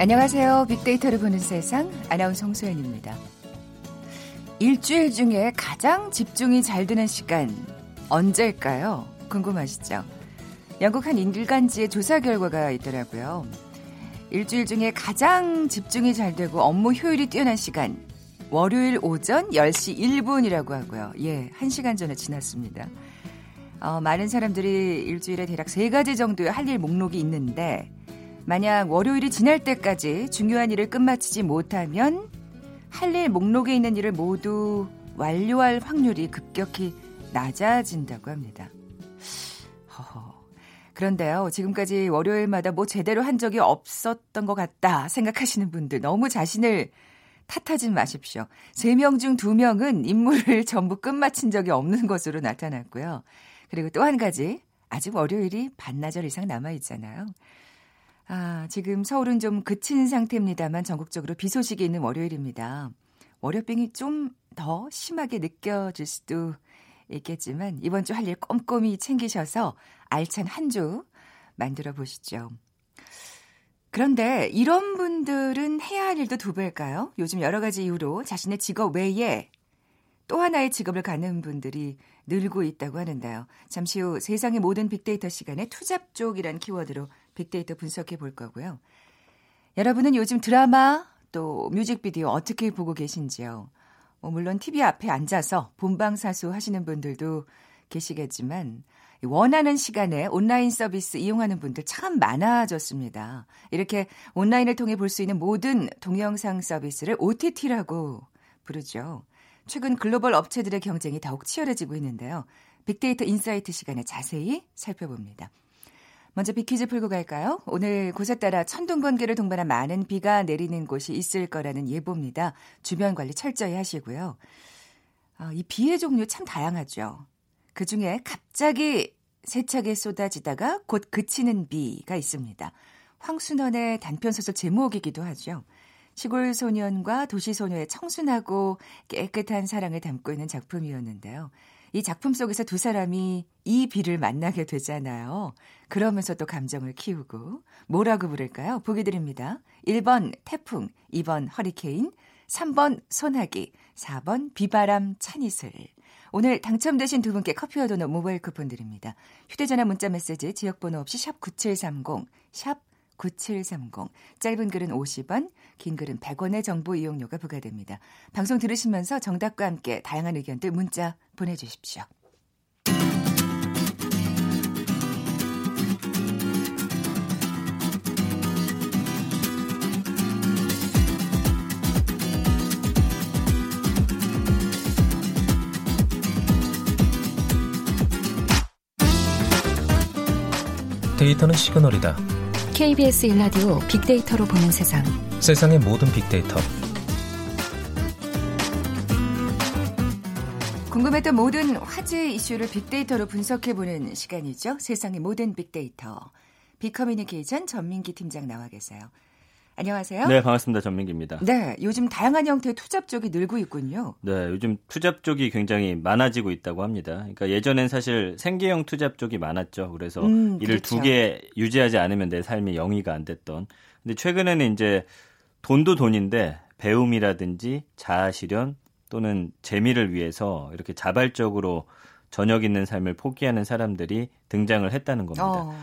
안녕하세요. 빅데이터를 보는 세상 아나운서 홍소연입니다. 일주일 중에 가장 집중이 잘 되는 시간 언제일까요? 궁금하시죠? 영국 한 일간지의 조사 결과가 있더라고요. 일주일 중에 가장 집중이 잘 되고 업무 효율이 뛰어난 시간 월요일 오전 10시 1분이라고 하고요. 예, 1시간 전에 지났습니다. 많은 사람들이 일주일에 대략 3가지 정도의 할 일 목록이 있는데 만약 월요일이 지날 때까지 중요한 일을 끝마치지 못하면 할 일 목록에 있는 일을 모두 완료할 확률이 급격히 낮아진다고 합니다. 그런데요. 지금까지 월요일마다 뭐 제대로 한 적이 없었던 것 같다 생각하시는 분들 너무 자신을 탓하지 마십시오. 3명 중 2명은 임무를 전부 끝마친 적이 없는 것으로 나타났고요. 그리고 또 한 가지, 아직 월요일이 반나절 이상 남아있잖아요. 지금 서울은 좀 그친 상태입니다만 전국적으로 비 소식이 있는 월요일입니다. 월요병이 좀 더 심하게 느껴질 수도 있겠지만 이번 주 할 일 꼼꼼히 챙기셔서 알찬 한 주 만들어 보시죠. 그런데 이런 분들은 해야 할 일도 두 배일까요? 요즘 여러 가지 이유로 자신의 직업 외에 또 하나의 직업을 갖는 분들이 늘고 있다고 하는데요. 잠시 후 세상의 모든 빅데이터 시간에 투잡 쪽이란 키워드로 빅데이터 분석해 볼 거고요. 여러분은 요즘 드라마 또 뮤직비디오 어떻게 보고 계신지요? 물론 TV 앞에 앉아서 본방사수 하시는 분들도 계시겠지만 원하는 시간에 온라인 서비스 이용하는 분들 참 많아졌습니다. 이렇게 온라인을 통해 볼 수 있는 모든 동영상 서비스를 OTT라고 부르죠. 최근 글로벌 업체들의 경쟁이 더욱 치열해지고 있는데요. 빅데이터 인사이트 시간에 자세히 살펴봅니다. 먼저 빅퀴즈 풀고 갈까요? 오늘 곳에 따라 천둥번개를 동반한 많은 비가 내리는 곳이 있을 거라는 예보입니다. 주변 관리 철저히 하시고요. 이 비의 종류 참 다양하죠. 그중에 갑자기 세차게 쏟아지다가 곧 그치는 비가 있습니다. 황순원의 단편소설 제목이기도 하죠. 시골 소년과 도시 소녀의 청순하고 깨끗한 사랑을 담고 있는 작품이었는데요. 이 작품 속에서 두 사람이 이 비를 만나게 되잖아요. 그러면서 또 감정을 키우고 뭐라고 부를까요? 보기 드립니다. 1번 태풍, 2번 허리케인, 3번 소나기, 4번 비바람 찬이슬. 오늘 당첨되신 두 분께 커피와 도넛 모바일 쿠폰 드립니다. 휴대전화 문자메시지 지역번호 없이 샵 9730, 샵 9730. 짧은 글은 50원, 긴 글은 100원의 정보 이용료가 부과됩니다. 방송 들으시면서 정답과 함께 다양한 의견들 문자 보내주십시오. 데이터는 시그널이다. KBS 1라디오 빅데이터로 보는 세상. 세상의 모든 빅데이터. 궁금했던 모든 화제 이슈를 빅데이터로 분석해보는 시간이죠. 세상의 모든 빅데이터. 빅커뮤니케이션 전민기 팀장 나와 계세요. 안녕하세요. 네, 반갑습니다. 전민기입니다. 네, 요즘 다양한 형태의 투잡 쪽이 늘고 있군요. 네, 요즘 투잡 쪽이 굉장히 많아지고 있다고 합니다. 그러니까 예전엔 사실 생계형 투잡 쪽이 많았죠. 그래서 일을 그렇죠. 2개 유지하지 않으면 내 삶이 영위가 안 됐던. 근데 최근에는 이제 돈도 돈인데 배움이라든지 자아실현 또는 재미를 위해서 이렇게 자발적으로 저녁 있는 삶을 포기하는 사람들이 등장을 했다는 겁니다.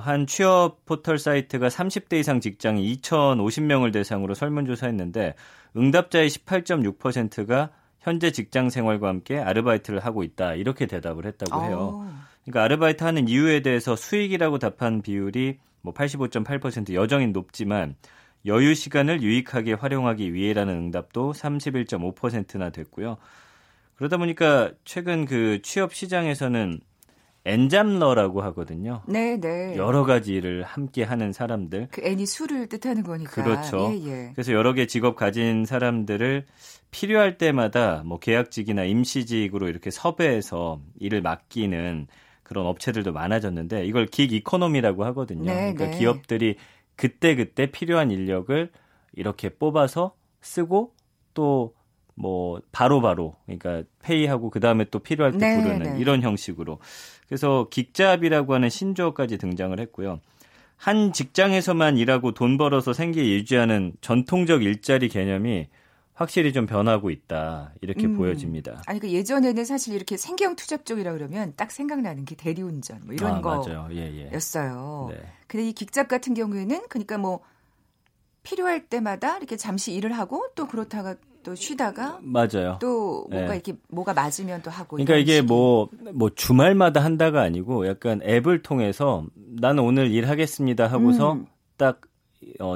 한 취업 포털 사이트가 30대 이상 직장인 2,050명을 대상으로 설문조사했는데 응답자의 18.6%가 현재 직장 생활과 함께 아르바이트를 하고 있다. 이렇게 대답을 했다고 해요. 그러니까 아르바이트 하는 이유에 대해서 수익이라고 답한 비율이 뭐 85.8% 여전히 높지만 여유 시간을 유익하게 활용하기 위해라는 응답도 31.5%나 됐고요. 그러다 보니까 최근 그 취업 시장에서는 엔잡러라고 하거든요. 네네. 여러 가지 일을 함께 하는 사람들. 그 N이 수를 뜻하는 거니까. 그렇죠. 예, 예. 그래서 여러 개 직업 가진 사람들을 필요할 때마다 뭐 계약직이나 임시직으로 이렇게 섭외해서 일을 맡기는 그런 업체들도 많아졌는데 이걸 긱 이코노미라고 하거든요. 네, 그러니까 네. 기업들이 그때 필요한 인력을 이렇게 뽑아서 쓰고 또 뭐 바로바로 그러니까 페이하고 그다음에 또 필요할 때 네, 부르는 네. 이런 형식으로. 그래서 긱잡이라고 하는 신조어까지 등장을 했고요. 한 직장에서만 일하고 돈 벌어서 생계 유지하는 전통적 일자리 개념이 확실히 좀 변하고 있다. 이렇게 보여집니다. 아니, 그 예전에는 사실 이렇게 생계형 투잡 쪽이라 그러면 딱 생각나는 게 대리운전 뭐 이런 거였어요. 예. 네. 근데 이 긱잡 같은 경우에는 그러니까 뭐 필요할 때마다 이렇게 잠시 일을 하고 또 그렇다가 또 쉬다가 맞아요. 또 뭔가 네. 이렇게 뭐가 맞으면 또 하고. 그러니까 이게 뭐 주말마다 한다가 아니고 약간 앱을 통해서 나는 오늘 일하겠습니다 하고서 딱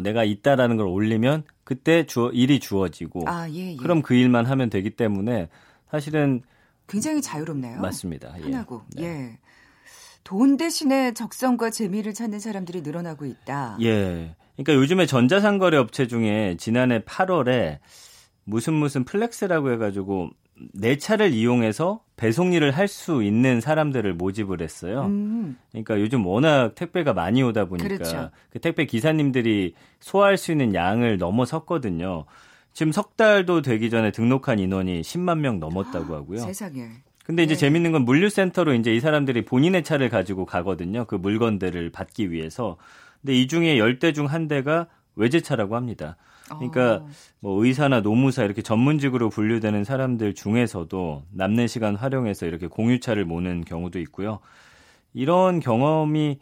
내가 있다라는 걸 올리면 그때 일이 주어지고 그럼 그 일만 하면 되기 때문에 사실은 굉장히 자유롭네요. 맞습니다. 편하고. 예. 네. 돈 대신에 적성과 재미를 찾는 사람들이 늘어나고 있다. 예. 그러니까 요즘에 전자상거래 업체 중에 지난해 8월에 무슨 플렉스라고 해가지고 내 차를 이용해서 배송 일을 할 수 있는 사람들을 모집을 했어요. 그러니까 요즘 워낙 택배가 많이 오다 보니까 그렇죠. 그 택배 기사님들이 소화할 수 있는 양을 넘어섰거든요. 지금 석 달도 되기 전에 등록한 인원이 10만 명 넘었다고 하고요. 세상에. 근데 이제 네. 재밌는 건 물류센터로 이제 이 사람들이 본인의 차를 가지고 가거든요. 그 물건들을 받기 위해서. 근데 이 중에 10대 중 한 대가 외제차라고 합니다. 그러니까 뭐 의사나 노무사 이렇게 전문직으로 분류되는 사람들 중에서도 남는 시간 활용해서 이렇게 공유차를 모는 경우도 있고요. 이런 경험이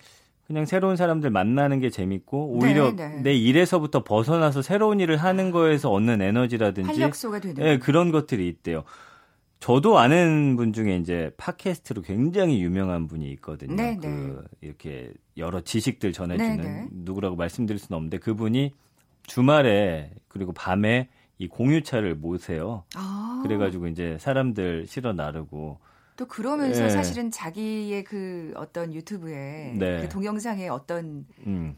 그냥 새로운 사람들 만나는 게 재밌고 오히려 네네. 내 일에서부터 벗어나서 새로운 일을 하는 거에서 얻는 에너지라든지 활력소가 되는 네, 그런 것들이 있대요. 저도 아는 분 중에 이제 팟캐스트로 굉장히 유명한 분이 있거든요. 네네. 그 이렇게 여러 지식들 전해주는 네네. 누구라고 말씀드릴 수는 없는데 그분이 주말에 그리고 밤에 이 공유차를 모세요. 그래가지고 이제 사람들 실어 나르고 또 그러면서 예. 사실은 자기의 그 어떤 유튜브에 네. 그 동영상에 어떤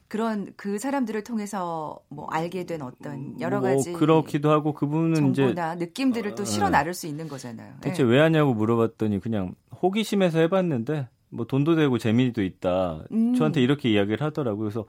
그런 그 사람들을 통해서 뭐 알게 된 어떤 여러 가지 그렇기도 하고 그분은 이제 느낌들을 또 실어 나를 수 있는 거잖아요. 대체 예. 왜 하냐고 물어봤더니 그냥 호기심에서 해봤는데 뭐 돈도 되고 재미도 있다. 저한테 이렇게 이야기를 하더라고요. 그래서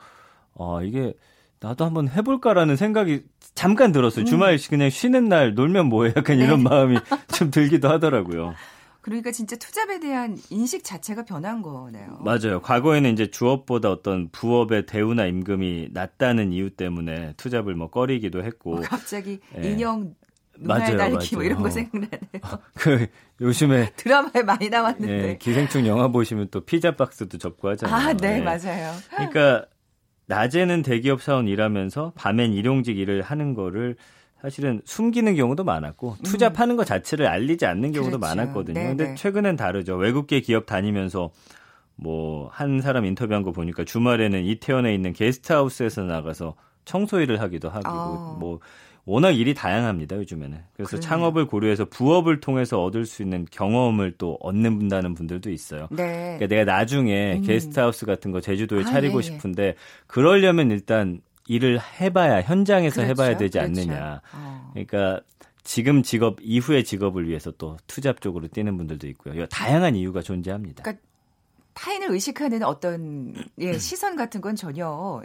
이게 나도 한번 해볼까라는 생각이 잠깐 들었어요. 주말 그냥 쉬는 날 놀면 뭐해 약간 이런 네. 마음이 좀 들기도 하더라고요. 그러니까 진짜 투잡에 대한 인식 자체가 변한 거네요. 맞아요. 과거에는 이제 주업보다 어떤 부업의 대우나 임금이 낮다는 이유 때문에 투잡을 뭐 꺼리기도 했고. 갑자기 네. 인형 눈알 달기 뭐 이런 거 생각나네요. 그 요즘에 드라마에 많이 나왔는데. 예, 기생충 영화 보시면 또 피자 박스도 접고 하잖아요. 네, 맞아요. 그러니까 낮에는 대기업 사원 일하면서 밤엔 일용직 일을 하는 거를 사실은 숨기는 경우도 많았고 투잡하는 것 자체를 알리지 않는 경우도 그렇죠. 많았거든요. 근데 최근엔 다르죠. 외국계 기업 다니면서 뭐 한 사람 인터뷰한 거 보니까 주말에는 이태원에 있는 게스트하우스에서 나가서 청소 일을 하기도 하고 뭐 워낙 일이 다양합니다. 요즘에는. 그래서 그래요. 창업을 고려해서 부업을 통해서 얻을 수 있는 경험을 또 얻는다는 분들도 있어요. 네. 그러니까 내가 나중에 게스트하우스 같은 거 제주도에 차리고 싶은데 그러려면 일단 일을 해봐야 현장에서 그렇죠. 해봐야 되지 않느냐. 그러니까 지금 직업 이후의 직업을 위해서 또 투잡 쪽으로 뛰는 분들도 있고요. 다양한 이유가 존재합니다. 그러니까 타인을 의식하는 어떤 시선 같은 건 전혀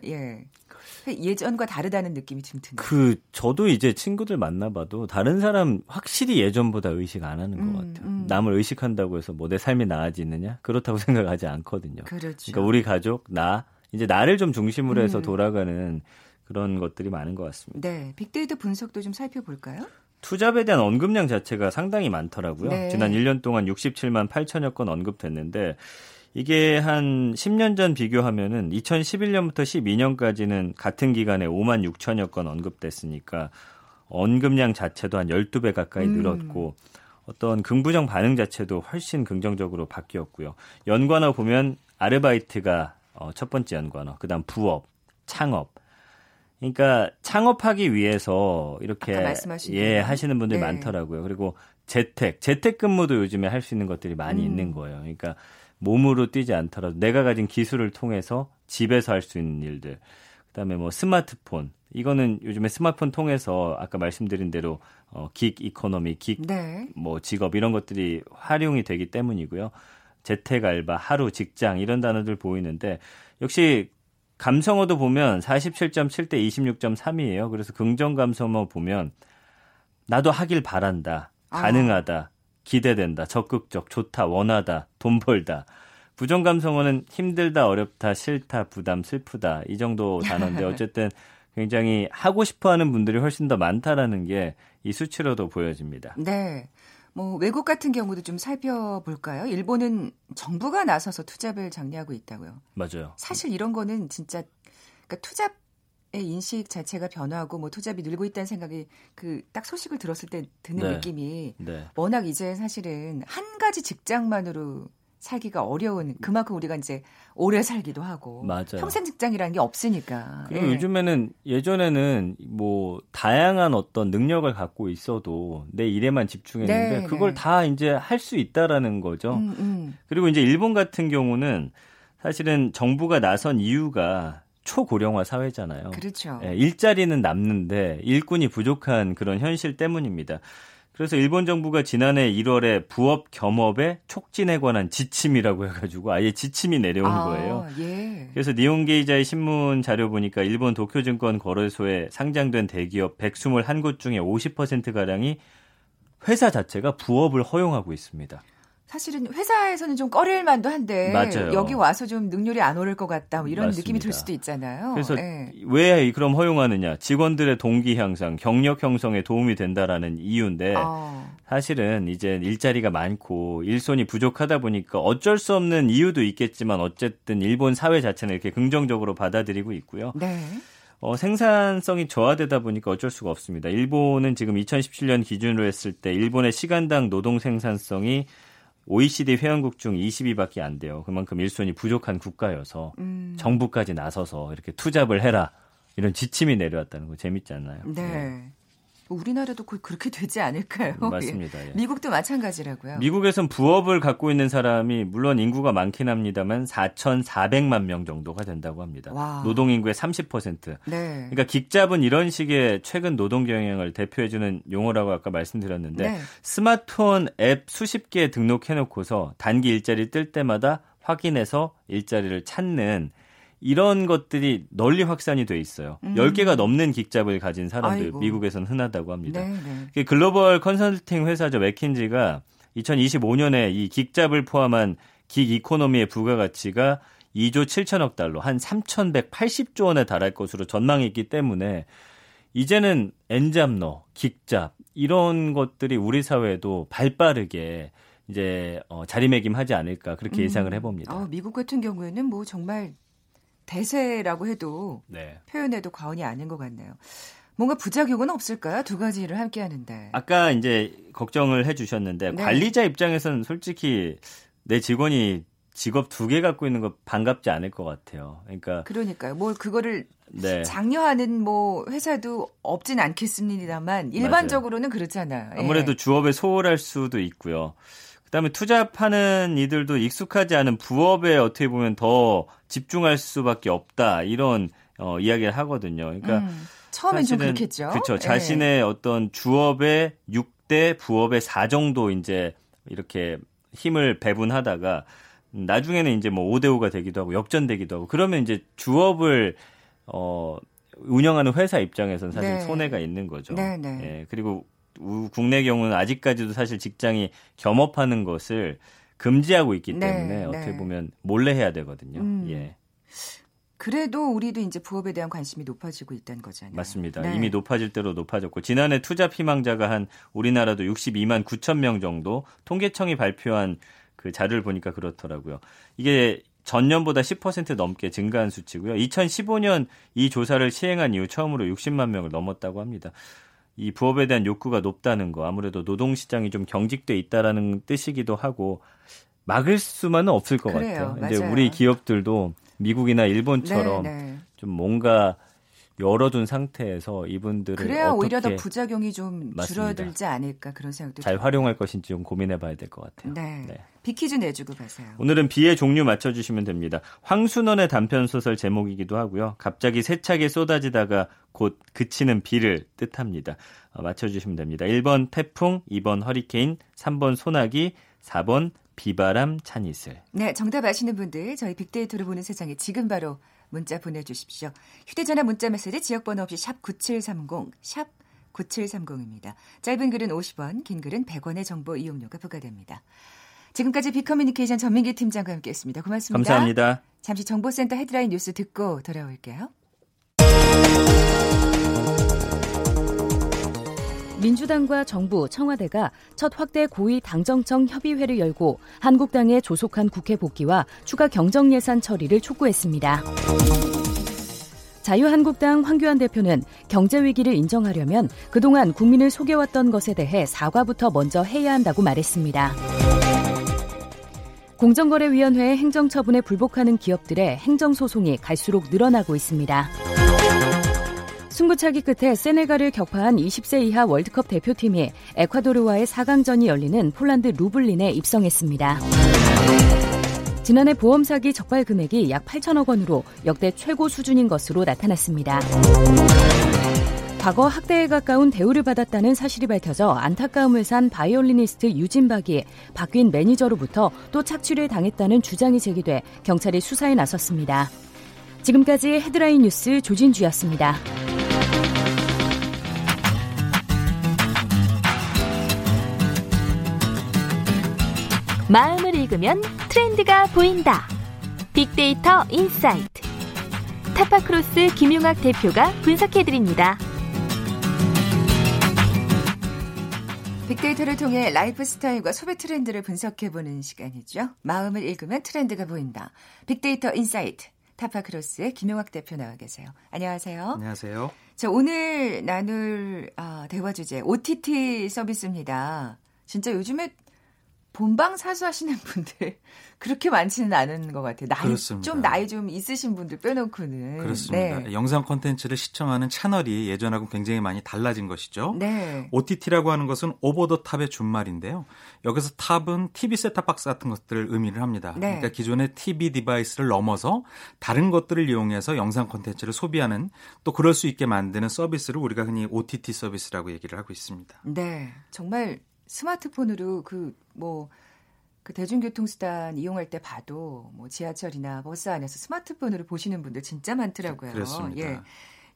예전과 다르다는 느낌이 좀 드네요. 저도 이제 친구들 만나봐도 다른 사람 확실히 예전보다 의식 안 하는 것 같아요. 남을 의식한다고 해서 뭐 내 삶이 나아지느냐? 그렇다고 생각하지 않거든요. 그렇죠. 그러니까 우리 가족, 이제 나를 좀 중심으로 해서 돌아가는 그런 것들이 많은 것 같습니다. 네, 빅데이터 분석도 좀 살펴볼까요? 투잡에 대한 언급량 자체가 상당히 많더라고요. 네. 지난 1년 동안 67만 8천여 건 언급됐는데 이게 한 10년 전 비교하면은 2011년부터 12년까지는 같은 기간에 5만 6천여 건 언급됐으니까 언급량 자체도 한 12배 가까이 늘었고 어떤 긍부정 반응 자체도 훨씬 긍정적으로 바뀌었고요. 연관어 보면 아르바이트가 첫 번째 연관어, 그다음 부업, 창업. 그러니까 창업하기 위해서 이렇게 하시는 분들이 많더라고요. 그리고 재택근무도 요즘에 할 수 있는 것들이 많이 있는 거예요. 그러니까 몸으로 뛰지 않더라도 내가 가진 기술을 통해서 집에서 할 수 있는 일들. 그다음에 뭐 스마트폰. 이거는 요즘에 스마트폰 통해서 아까 말씀드린 대로 긱 이코노미, 뭐 직업 이런 것들이 활용이 되기 때문이고요. 재택 알바, 하루 직장 이런 단어들 보이는데 역시 감성어도 보면 47.7대 26.3이에요. 그래서 긍정 감성어 보면 나도 하길 바란다, 가능하다. 기대된다, 적극적, 좋다, 원하다, 돈 벌다. 부정감성어는 힘들다, 어렵다, 싫다, 부담, 슬프다 이 정도 단어인데 어쨌든 굉장히 하고 싶어하는 분들이 훨씬 더 많다라는 게 이 수치로도 보여집니다. 네. 뭐 외국 같은 경우도 좀 살펴볼까요? 일본은 정부가 나서서 투잡을 장려하고 있다고요. 맞아요. 사실 이런 거는 진짜 그러니까 투잡의 인식 자체가 변화하고 뭐 투잡이 늘고 있다는 생각이 그 딱 소식을 들었을 때 드는 네. 느낌이 네. 워낙 이제 사실은 한 가지 직장만으로 살기가 어려운 그만큼 우리가 이제 오래 살기도 하고 맞아요. 평생 직장이라는 게 없으니까. 그리고 예. 요즘에는 예전에는 뭐 다양한 어떤 능력을 갖고 있어도 내 일에만 집중했는데 네, 그걸 네. 다 이제 할 수 있다라는 거죠. 그리고 이제 일본 같은 경우는 사실은 정부가 나선 이유가 초고령화 사회잖아요. 그렇죠. 예, 일자리는 남는데 일꾼이 부족한 그런 현실 때문입니다. 그래서 일본 정부가 지난해 1월에 부업 겸업의 촉진에 관한 지침이라고 해가지고 아예 지침이 내려온 거예요. 예. 그래서 니혼게이자이 신문 자료 보니까 일본 도쿄증권 거래소에 상장된 대기업 121곳 중에 50%가량이 회사 자체가 부업을 허용하고 있습니다. 사실은 회사에서는 좀 꺼릴만도 한데 맞아요. 여기 와서 좀 능률이 안 오를 것 같다 뭐 이런 맞습니다. 느낌이 들 수도 있잖아요. 그래서 네. 왜 그럼 허용하느냐. 직원들의 동기 향상, 경력 형성에 도움이 된다라는 이유인데 사실은 이제 일자리가 많고 일손이 부족하다 보니까 어쩔 수 없는 이유도 있겠지만 어쨌든 일본 사회 자체는 이렇게 긍정적으로 받아들이고 있고요. 네. 생산성이 저하되다 보니까 어쩔 수가 없습니다. 일본은 지금 2017년 기준으로 했을 때 일본의 시간당 노동 생산성이 OECD 회원국 중 20위밖에 안 돼요. 그만큼 일손이 부족한 국가여서 정부까지 나서서 이렇게 투잡을 해라. 이런 지침이 내려왔다는 거 재밌잖아요. 네. 네. 우리나라도 그렇게 되지 않을까요? 맞습니다. 예. 미국도 마찬가지라고요. 미국에선 부업을 갖고 있는 사람이 물론 인구가 많긴 합니다만 4,400만 명 정도가 된다고 합니다. 와. 노동인구의 30%. 네. 그러니까 기잡은 이런 식의 최근 노동 경향을 대표해주는 용어라고 아까 말씀드렸는데 네. 스마트폰 앱 수십 개 등록해놓고서 단기 일자리 뜰 때마다 확인해서 일자리를 찾는 이런 것들이 널리 확산이 돼 있어요. 10개가 넘는 긱잡을 가진 사람들 아이고. 미국에서는 흔하다고 합니다. 네네. 글로벌 컨설팅 회사죠. 맥킨지가 2025년에 이 긱잡을 포함한 긱 이코노미의 부가가치가 2조 7천억 달러, 한 3,180조 원에 달할 것으로 전망이 있기 때문에 이제는 엔잡러, 긱잡 이런 것들이 우리 사회에도 발빠르게 이제 자리매김하지 않을까 그렇게 예상을 해봅니다. 미국 같은 경우에는 뭐 정말 대세라고 해도 네. 표현해도 과언이 아닌 것 같네요. 뭔가 부작용은 없을까요? 두 가지 일을 함께 하는데. 아까 이제 걱정을 해주셨는데 네. 관리자 입장에서는 솔직히 내 직원이 직업 두 개 갖고 있는 거 반갑지 않을 것 같아요. 그러니까요. 뭘 그거를 네. 장려하는 뭐 회사도 없진 않겠습니다만 일반적으로는 맞아요. 그렇잖아요. 아무래도 예. 주업에 소홀할 수도 있고요. 그다음에 투잡하는 이들도 익숙하지 않은 부업에 어떻게 보면 더 집중할 수밖에 없다 이런 이야기를 하거든요. 그러니까 처음엔 좀 그렇겠죠. 그렇죠. 자신의 예. 어떤 주업의 6대 부업의 4 정도 이제 이렇게 힘을 배분하다가 나중에는 이제 뭐 5대 5가 되기도 하고 역전되기도 하고 그러면 이제 주업을 운영하는 회사 입장에서는 사실 네. 손해가 있는 거죠. 네, 네. 예, 그리고 국내 경우는 아직까지도 사실 직장이 겸업하는 것을 금지하고 있기 때문에 네, 어떻게 네. 보면 몰래 해야 되거든요. 예. 그래도 우리도 이제 부업에 대한 관심이 높아지고 있다는 거잖아요. 맞습니다. 네. 이미 높아질 대로 높아졌고 지난해 투잡 희망자가 한 우리나라도 62만 9천 명 정도 통계청이 발표한 그 자료를 보니까 그렇더라고요. 이게 전년보다 10% 넘게 증가한 수치고요. 2015년 이 조사를 시행한 이후 처음으로 60만 명을 넘었다고 합니다. 이 부업에 대한 욕구가 높다는 거 아무래도 노동시장이 좀 경직돼 있다라는 뜻이기도 하고 막을 수만은 없을 것 그래요, 같아요. 근데 우리 기업들도 미국이나 일본처럼 네, 네. 좀 뭔가 열어둔 상태에서 이분들을 그래야 어떻게 오히려 더 부작용이 좀 맞습니다. 줄어들지 않을까 그런 생각도 잘 활용할 것인지 좀 고민해봐야 될 것 같아요. 네. 네. 비퀴즈 내주고 가세요. 오늘은 비의 종류 맞춰주시면 됩니다. 황순원의 단편소설 제목이기도 하고요. 갑자기 세차게 쏟아지다가 곧 그치는 비를 뜻합니다. 맞춰주시면 됩니다. 1번 태풍, 2번 허리케인, 3번 소나기, 4번 비바람, 찬이슬. 네, 정답 아시는 분들 저희 빅데이터로 보는 세상에 지금 바로 문자 보내주십시오. 휴대전화 문자메시지 지역번호 없이 샵 9730, 샵 9730입니다. 짧은 글은 50원, 긴 글은 100원의 정보 이용료가 부과됩니다. 지금까지 빅커뮤니케이션 전민기 팀장과 함께했습니다. 고맙습니다. 감사합니다. 잠시 정보센터 헤드라인 뉴스 듣고 돌아올게요. 민주당과 정부, 청와대가 첫 확대 고위 당정청 협의회를 열고 한국당의 조속한 국회 복귀와 추가 경정예산 처리를 촉구했습니다. 자유한국당 황교안 대표는 경제위기를 인정하려면 그동안 국민을 속여왔던 것에 대해 사과부터 먼저 해야 한다고 말했습니다. 공정거래위원회의 행정처분에 불복하는 기업들의 행정소송이 갈수록 늘어나고 있습니다. 승부차기 끝에 세네갈을 격파한 20세 이하 월드컵 대표팀이 에콰도르와의 4강전이 열리는 폴란드 루블린에 입성했습니다. 지난해 보험 사기 적발 금액이 약 8천억 원으로 역대 최고 수준인 것으로 나타났습니다. 과거 학대에 가까운 대우를 받았다는 사실이 밝혀져 안타까움을 산 바이올리니스트 유진박이 바뀐 매니저로부터 또 착취를 당했다는 주장이 제기돼 경찰이 수사에 나섰습니다. 지금까지 헤드라인 뉴스 조진주였습니다. 마음을 읽으면 트렌드가 보인다. 빅데이터 인사이트. 타파크로스 김용학 대표가 분석해드립니다. 빅데이터를 통해 라이프스타일과 소비 트렌드를 분석해보는 시간이죠. 마음을 읽으면 트렌드가 보인다. 빅데이터 인사이트. 타파크로스의 김용학 대표 나와 계세요. 안녕하세요. 안녕하세요. 자, 오늘 나눌 대화 주제 OTT 서비스입니다. 진짜 요즘에 본방 사수하시는 분들 그렇게 많지는 않은 것 같아요. 나이 좀 있으신 분들 빼놓고는. 그렇습니다. 네. 영상 콘텐츠를 시청하는 채널이 예전하고 굉장히 많이 달라진 것이죠. 네. OTT라고 하는 것은 오버 더 탑의 준말인데요. 여기서 탑은 TV 셋탑박스 같은 것들을 의미를 합니다. 네. 그러니까 기존의 TV 디바이스를 넘어서 다른 것들을 이용해서 영상 콘텐츠를 소비하는 또 그럴 수 있게 만드는 서비스를 우리가 흔히 OTT 서비스라고 얘기를 하고 있습니다. 네. 정말 스마트폰으로 그 대중교통수단 이용할 때 봐도 뭐 지하철이나 버스 안에서 스마트폰으로 보시는 분들 진짜 많더라고요. 그렇습니다. 예.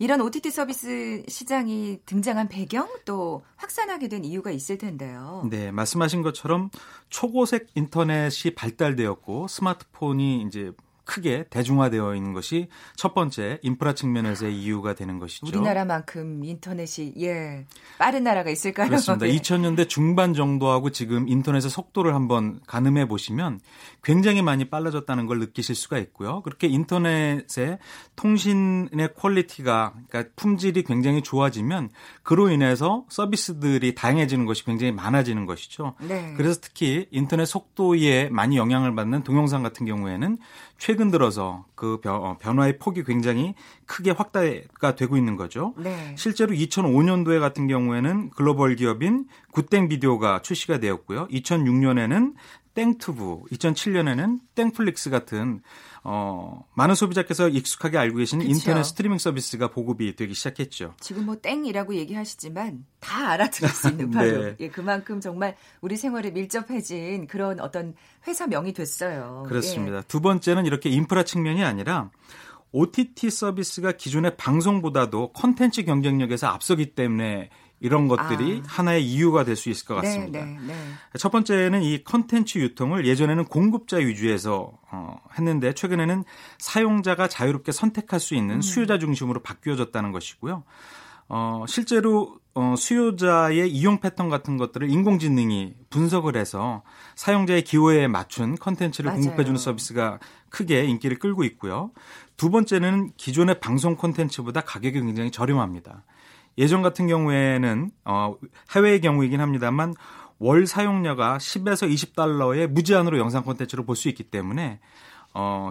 이런 OTT 서비스 시장이 등장한 배경 또 확산하게 된 이유가 있을 텐데요. 네, 말씀하신 것처럼 초고색 인터넷이 발달되었고 스마트폰이 이제 크게 대중화되어 있는 것이 첫 번째 인프라 측면에서의 이유가 되는 것이죠. 우리나라만큼 인터넷이 빠른 나라가 있을까요? 그렇습니다. 2000년대 중반 정도하고 지금 인터넷의 속도를 한번 가늠해 보시면 굉장히 많이 빨라졌다는 걸 느끼실 수가 있고요. 그렇게 인터넷의 통신의 퀄리티가 그러니까 품질이 굉장히 좋아지면 그로 인해서 서비스들이 다양해지는 것이 굉장히 많아지는 것이죠. 네. 그래서 특히 인터넷 속도에 많이 영향을 받는 동영상 같은 경우에는 최근 들어서 그 변화의 폭이 굉장히 크게 확대가 되고 있는 거죠. 네. 실제로 2005년도에 같은 경우에는 글로벌 기업인 굿땡 비디오가 출시가 되었고요. 2006년에는 땡투브, 2007년에는 땡플릭스 같은 많은 소비자께서 익숙하게 알고 계시는 그쵸. 인터넷 스트리밍 서비스가 보급이 되기 시작했죠. 지금 뭐 땡이라고 얘기하시지만 다 알아들을 수 있는 바로 네. 예, 그만큼 정말 우리 생활에 밀접해진 그런 어떤 회사명이 됐어요. 그렇습니다. 예. 두 번째는 이렇게 인프라 측면이 아니라 OTT 서비스가 기존의 방송보다도 콘텐츠 경쟁력에서 앞서기 때문에 이런 것들이 하나의 이유가 될 수 있을 것 같습니다. 네, 네, 네. 첫 번째는 이 컨텐츠 유통을 예전에는 공급자 위주에서 했는데 최근에는 사용자가 자유롭게 선택할 수 있는 수요자 중심으로 바뀌어졌다는 것이고요. 실제로 수요자의 이용 패턴 같은 것들을 인공지능이 분석을 해서 사용자의 기호에 맞춘 컨텐츠를 공급해주는 서비스가 크게 인기를 끌고 있고요. 두 번째는 기존의 방송 컨텐츠보다 가격이 굉장히 저렴합니다. 예전 같은 경우에는 해외의 경우이긴 합니다만 월 사용료가 10에서 20달러에 무제한으로 영상 콘텐츠를 볼 수 있기 때문에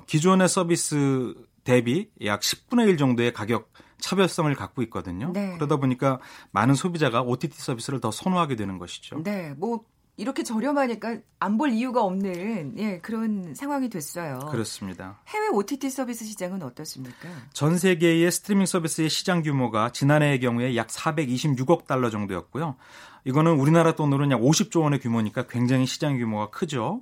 기존의 서비스 대비 약 10분의 1 정도의 가격 차별성을 갖고 있거든요. 네. 그러다 보니까 많은 소비자가 OTT 서비스를 더 선호하게 되는 것이죠. 네, 뭐 이렇게 저렴하니까 안 볼 이유가 없는 그런 상황이 됐어요. 그렇습니다. 해외 OTT 서비스 시장은 어떻습니까? 전 세계의 스트리밍 서비스의 시장 규모가 지난해의 경우에 약 426억 달러 정도였고요. 이거는 우리나라 돈으로는 약 50조 원의 규모니까 굉장히 시장 규모가 크죠.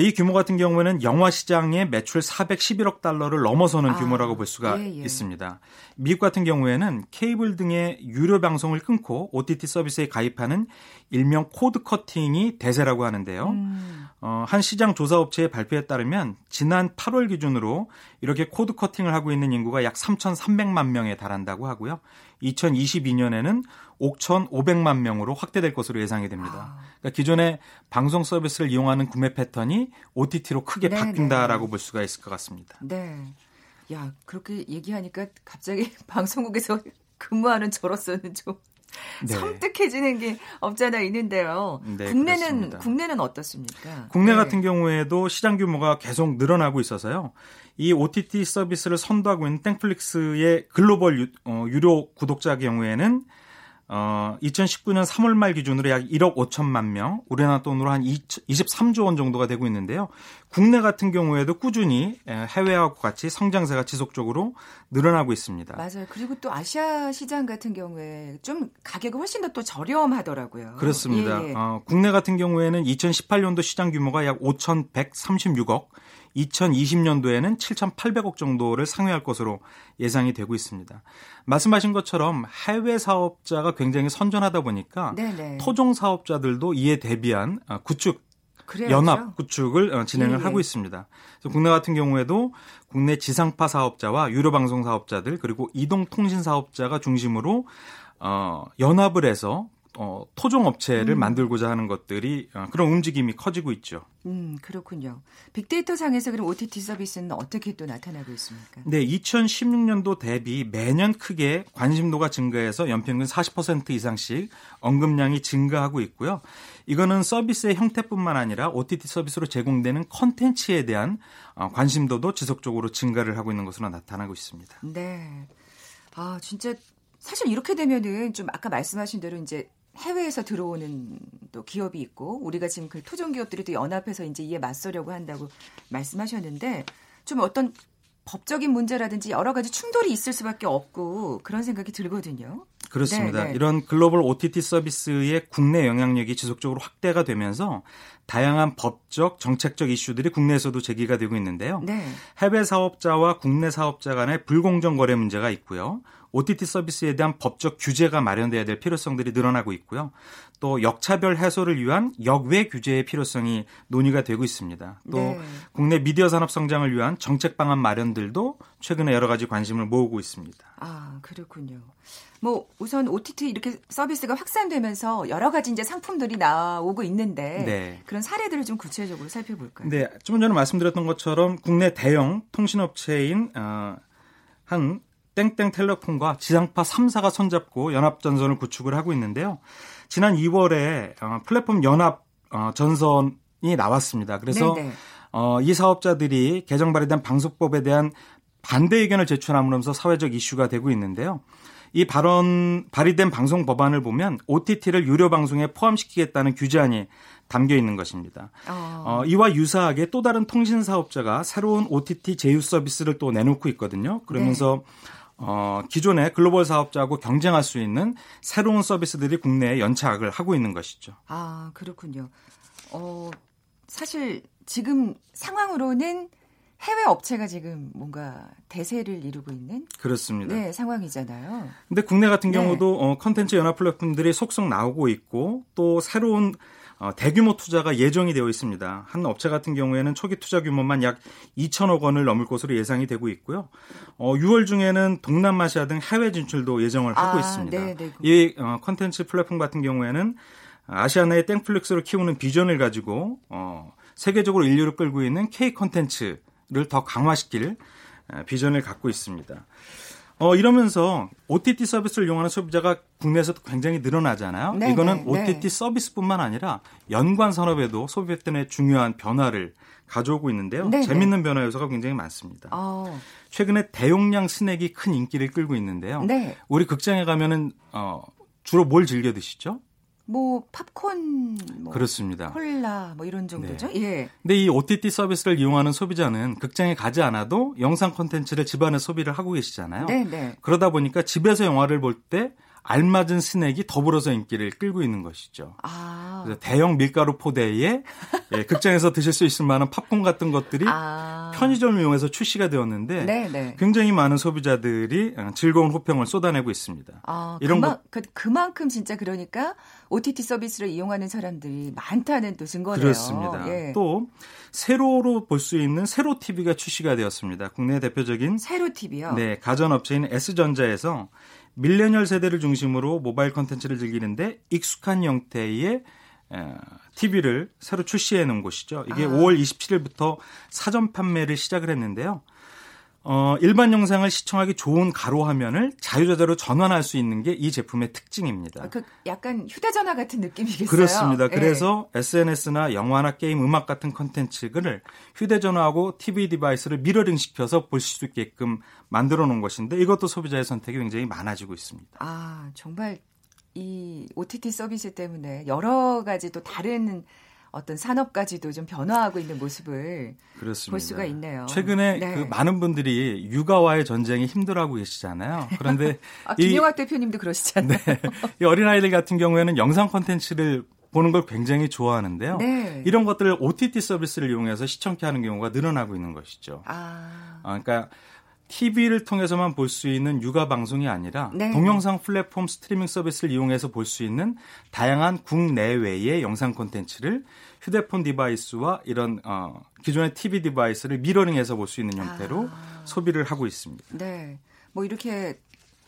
이 규모 같은 경우에는 영화 시장의 매출 411억 달러를 넘어서는 규모라고 볼 수가 있습니다. 미국 같은 경우에는 케이블 등의 유료 방송을 끊고 OTT 서비스에 가입하는 일명 코드 커팅이 대세라고 하는데요. 한 시장 조사업체의 발표에 따르면 지난 8월 기준으로 이렇게 코드 커팅을 하고 있는 인구가 약 3,300만 명에 달한다고 하고요. 2022년에는 5,500만 명으로 확대될 것으로 예상이 됩니다. 그러니까 기존의 방송 서비스를 이용하는 구매 패턴이 OTT로 크게 바뀐다라고 볼 수가 있을 것 같습니다. 네. 야, 그렇게 얘기하니까 갑자기 방송국에서 근무하는 저로서는 좀 네. 섬뜩해지는 게 없잖아 있는데요. 네, 국내는 어떻습니까? 국내 같은 경우에도 시장 규모가 계속 늘어나고 있어서요. 이 OTT 서비스를 선도하고 있는 땡플릭스의 글로벌 유료 구독자 경우에는 2019년 3월 말 기준으로 약 1억 5천만 명, 우리나라 돈으로 한 23조 원 정도가 되고 있는데요. 국내 같은 경우에도 꾸준히 해외와 같이 성장세가 지속적으로 늘어나고 있습니다. 맞아요. 그리고 또 아시아 시장 같은 경우에 좀 가격이 훨씬 더 또 저렴하더라고요. 그렇습니다. 예. 국내 같은 경우에는 2018년도 시장 규모가 약 5,136억, 2020년도에는 7,800억 정도를 상회할 것으로 예상이 되고 있습니다. 말씀하신 것처럼 해외 사업자가 굉장히 선전하다 보니까 네네. 토종 사업자들도 이에 대비한 구축, 그래야죠. 연합 구축을 진행을 하고 있습니다. 그래서 국내 같은 경우에도 국내 지상파 사업자와 유료방송 사업자들 그리고 이동통신 사업자가 중심으로 연합을 해서 토종 업체를 만들고자 하는 것들이 그런 움직임이 커지고 있죠. 그렇군요. 빅데이터 상에서 그럼 OTT 서비스는 어떻게 또 나타나고 있습니까? 네, 2016년도 대비 매년 크게 관심도가 증가해서 연평균 40% 이상씩 언급량이 증가하고 있고요. 이거는 서비스의 형태뿐만 아니라 OTT 서비스로 제공되는 콘텐츠에 대한 관심도도 지속적으로 증가를 하고 있는 것으로 나타나고 있습니다. 네. 아, 진짜 사실 이렇게 되면은 좀 아까 말씀하신 대로 이제 해외에서 들어오는 또 기업이 있고 우리가 지금 그 토종 기업들이 또 연합해서 이제 이에 맞서려고 한다고 말씀하셨는데 좀 어떤 법적인 문제라든지 여러 가지 충돌이 있을 수밖에 없고 그런 생각이 들거든요. 그렇습니다. 네네. 이런 글로벌 OTT 서비스의 국내 영향력이 지속적으로 확대가 되면서 다양한 법적, 정책적 이슈들이 국내에서도 제기가 되고 있는데요. 네. 해외 사업자와 국내 사업자 간의 불공정 거래 문제가 있고요. OTT 서비스에 대한 법적 규제가 마련돼야 될 필요성들이 늘어나고 있고요. 또 역차별 해소를 위한 역외 규제의 필요성이 논의가 되고 있습니다. 또 네. 국내 미디어 산업 성장을 위한 정책 방안 마련들도 최근에 여러 가지 관심을 모으고 있습니다. 아, 그렇군요. 뭐 우선 OTT 이렇게 서비스가 확산되면서 여러 가지 이제 상품들이 나오고 있는데 네. 그런 사례들을 좀 구체적으로 살펴볼까요? 네, 좀 전에 말씀드렸던 것처럼 국내 대형 통신업체인 한 땡땡텔레콤과 지상파 3사가 손잡고 연합전선을 구축을 하고 있는데요. 지난 2월에 플랫폼 연합 전선이 나왔습니다. 그래서 이 사업자들이 개정 발의된 방송법에 대한 반대 의견을 제출함으로써 사회적 이슈가 되고 있는데요. 이 발의된 방송 법안을 보면 OTT를 유료 방송에 포함시키겠다는 규제안이 담겨 있는 것입니다. 이와 유사하게 또 다른 통신 사업자가 새로운 OTT 제휴 서비스를 또 내놓고 있거든요. 그러면서 기존의 글로벌 사업자하고 경쟁할 수 있는 새로운 서비스들이 국내에 연착을 하고 있는 것이죠. 아, 그렇군요. 사실 지금 상황으로는 해외 업체가 지금 뭔가 대세를 이루고 있는 그렇습니다. 네, 상황이잖아요. 근데 국내 같은 경우도 콘텐츠 연합 플랫폼들이 속속 나오고 있고 또 새로운 대규모 투자가 예정이 되어 있습니다. 한 업체 같은 경우에는 초기 투자 규모만 약 2천억 원을 넘을 것으로 예상이 되고 있고요. 6월 중에는 동남아시아 등 해외 진출도 예정을 하고 있습니다. 네네. 이 콘텐츠 플랫폼 같은 경우에는 아시아 내의 땡플릭스로 키우는 비전을 가지고 세계적으로 인류를 끌고 있는 K 콘텐츠를 더 강화시킬 비전을 갖고 있습니다. 이러면서 OTT 서비스를 이용하는 소비자가 국내에서도 굉장히 늘어나잖아요. 네네, 이거는 OTT 서비스뿐만 아니라 연관 산업에도 소비 패턴의 중요한 변화를 가져오고 있는데요. 네네. 재밌는 변화 요소가 굉장히 많습니다. 최근에 대용량 스낵이 큰 인기를 끌고 있는데요. 네. 우리 극장에 가면은 주로 뭘 즐겨 드시죠? 뭐 팝콘, 뭐 그렇습니다. 콜라 뭐 이런 정도죠. 네. 예. 근데 이 OTT 서비스를 이용하는 소비자는 극장에 가지 않아도 영상 콘텐츠를 집안에 소비를 하고 계시잖아요. 네네. 그러다 보니까 집에서 영화를 볼 때 알맞은 스낵이 더불어서 인기를 끌고 있는 것이죠. 그래서 대형 밀가루 포대에 예, 극장에서 드실 수 있을 만한 팝콘 같은 것들이 편의점을 이용해서 출시가 되었는데 네네. 굉장히 많은 소비자들이 즐거운 호평을 쏟아내고 있습니다. 이런 그만큼 진짜 그러니까 OTT 서비스를 이용하는 사람들이 많다는 또 증거네요. 그렇습니다. 예. 또 세로로 볼 수 있는 세로 TV가 출시가 되었습니다. 국내 대표적인 세로 TV요. 네, 가전업체인 S전자에서 밀레니얼 세대를 중심으로 모바일 콘텐츠를 즐기는데 익숙한 형태의 TV를 새로 출시해 놓은 곳이죠. 이게 5월 27일부터 사전 판매를 시작을 했는데요. 일반 영상을 시청하기 좋은 가로 화면을 자유자재로 전환할 수 있는 게 이 제품의 특징입니다. 그 약간 휴대전화 같은 느낌이겠어요? 그렇습니다. 그래서 네. SNS나 영화나 게임, 음악 같은 콘텐츠를 휴대전화하고 TV 디바이스를 미러링시켜서 볼 수 있게끔 만들어 놓은 것인데 이것도 소비자의 선택이 굉장히 많아지고 있습니다. 정말 이 OTT 서비스 때문에 여러 가지 또 다른 어떤 산업까지도 좀 변화하고 있는 모습을 그렇습니다. 볼 수가 있네요. 최근에 네. 그 많은 분들이 육아와의 전쟁이 힘들어하고 계시잖아요. 그런데 김용학 대표님도 그러시잖아요. 네. 이 어린아이들 같은 경우에는 영상 콘텐츠를 보는 걸 굉장히 좋아하는데요. 네. 이런 것들을 OTT 서비스를 이용해서 시청케 하는 경우가 늘어나고 있는 것이죠. 그러니까 TV를 통해서만 볼 수 있는 육아 방송이 아니라 네. 동영상 플랫폼 스트리밍 서비스를 이용해서 볼 수 있는 다양한 국내외의 영상 콘텐츠를 휴대폰 디바이스와 이런 기존의 TV 디바이스를 미러링해서 볼 수 있는 형태로 소비를 하고 있습니다. 네, 뭐 이렇게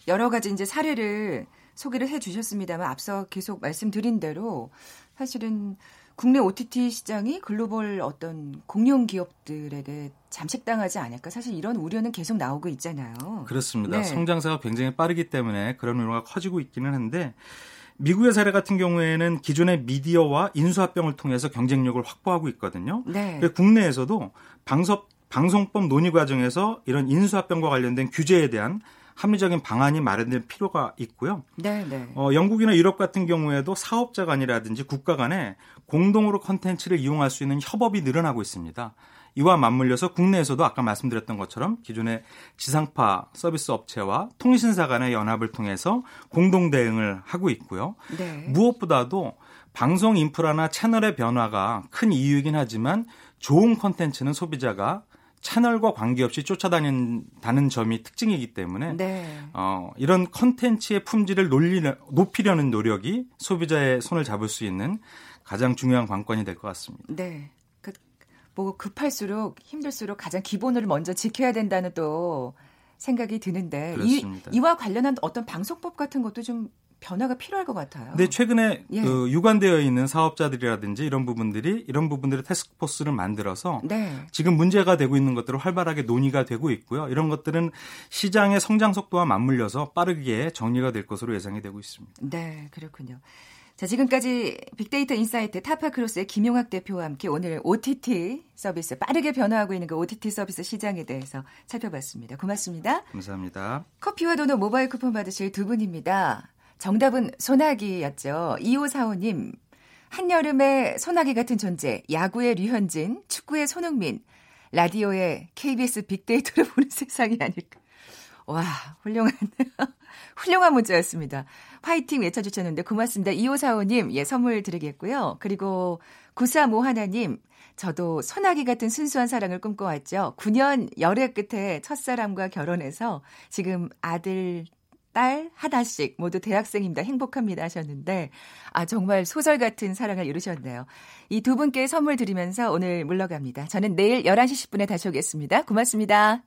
여러 가지 이제 사례를 소개를 해주셨습니다만 앞서 계속 말씀드린 대로 사실은 국내 OTT 시장이 글로벌 어떤 공룡 기업들에게 잠식당하지 않을까. 사실 이런 우려는 계속 나오고 있잖아요. 그렇습니다. 네. 성장세가 굉장히 빠르기 때문에 그런 우려가 커지고 있기는 한데 미국의 사례 같은 경우에는 기존의 미디어와 인수합병을 통해서 경쟁력을 확보하고 있거든요. 네. 국내에서도 방송법 논의 과정에서 이런 인수합병과 관련된 규제에 대한 합리적인 방안이 마련될 필요가 있고요. 네네. 영국이나 유럽 같은 경우에도 사업자 간이라든지 국가 간에 공동으로 콘텐츠를 이용할 수 있는 협업이 늘어나고 있습니다. 이와 맞물려서 국내에서도 아까 말씀드렸던 것처럼 기존의 지상파 서비스 업체와 통신사 간의 연합을 통해서 공동 대응을 하고 있고요. 네. 무엇보다도 방송 인프라나 채널의 변화가 큰 이유이긴 하지만 좋은 콘텐츠는 소비자가 채널과 관계없이 쫓아다닌다는 점이 특징이기 때문에 네. 이런 콘텐츠의 품질을 높이려는 노력이 소비자의 손을 잡을 수 있는 가장 중요한 관건이 될 것 같습니다. 네, 뭐 급할수록 힘들수록 가장 기본을 먼저 지켜야 된다는 또 생각이 드는데 이와 관련한 어떤 방송법 같은 것도 좀 변화가 필요할 것 같아요. 네, 최근에 예. 유관되어 있는 사업자들이라든지 이런 부분들의 태스크포스를 만들어서 네. 지금 문제가 되고 있는 것들을 활발하게 논의가 되고 있고요. 이런 것들은 시장의 성장 속도와 맞물려서 빠르게 정리가 될 것으로 예상이 되고 있습니다. 네, 그렇군요. 자, 지금까지 빅데이터 인사이트 타파크로스의 김용학 대표와 함께 오늘 OTT 서비스, 빠르게 변화하고 있는 그 OTT 서비스 시장에 대해서 살펴봤습니다. 고맙습니다. 감사합니다. 커피와 도넛 모바일 쿠폰 받으실 두 분입니다. 정답은 소나기였죠. 2545님, 한여름의 소나기 같은 존재, 야구의 류현진, 축구의 손흥민, 라디오의 KBS 빅데이터를 보는 세상이 아닐까. 와, 훌륭한 문자였습니다. 화이팅 외쳐주셨는데 고맙습니다. 2545님, 예, 선물 드리겠고요. 그리고 9351님, 저도 소나기 같은 순수한 사랑을 꿈꿔왔죠. 9년 열애 끝에 첫사람과 결혼해서 지금 아들, 딸 하나씩 모두 대학생입니다. 행복합니다 하셨는데 정말 소설 같은 사랑을 이루셨네요. 이 두 분께 선물 드리면서 오늘 물러갑니다. 저는 내일 11시 10분에 다시 오겠습니다. 고맙습니다.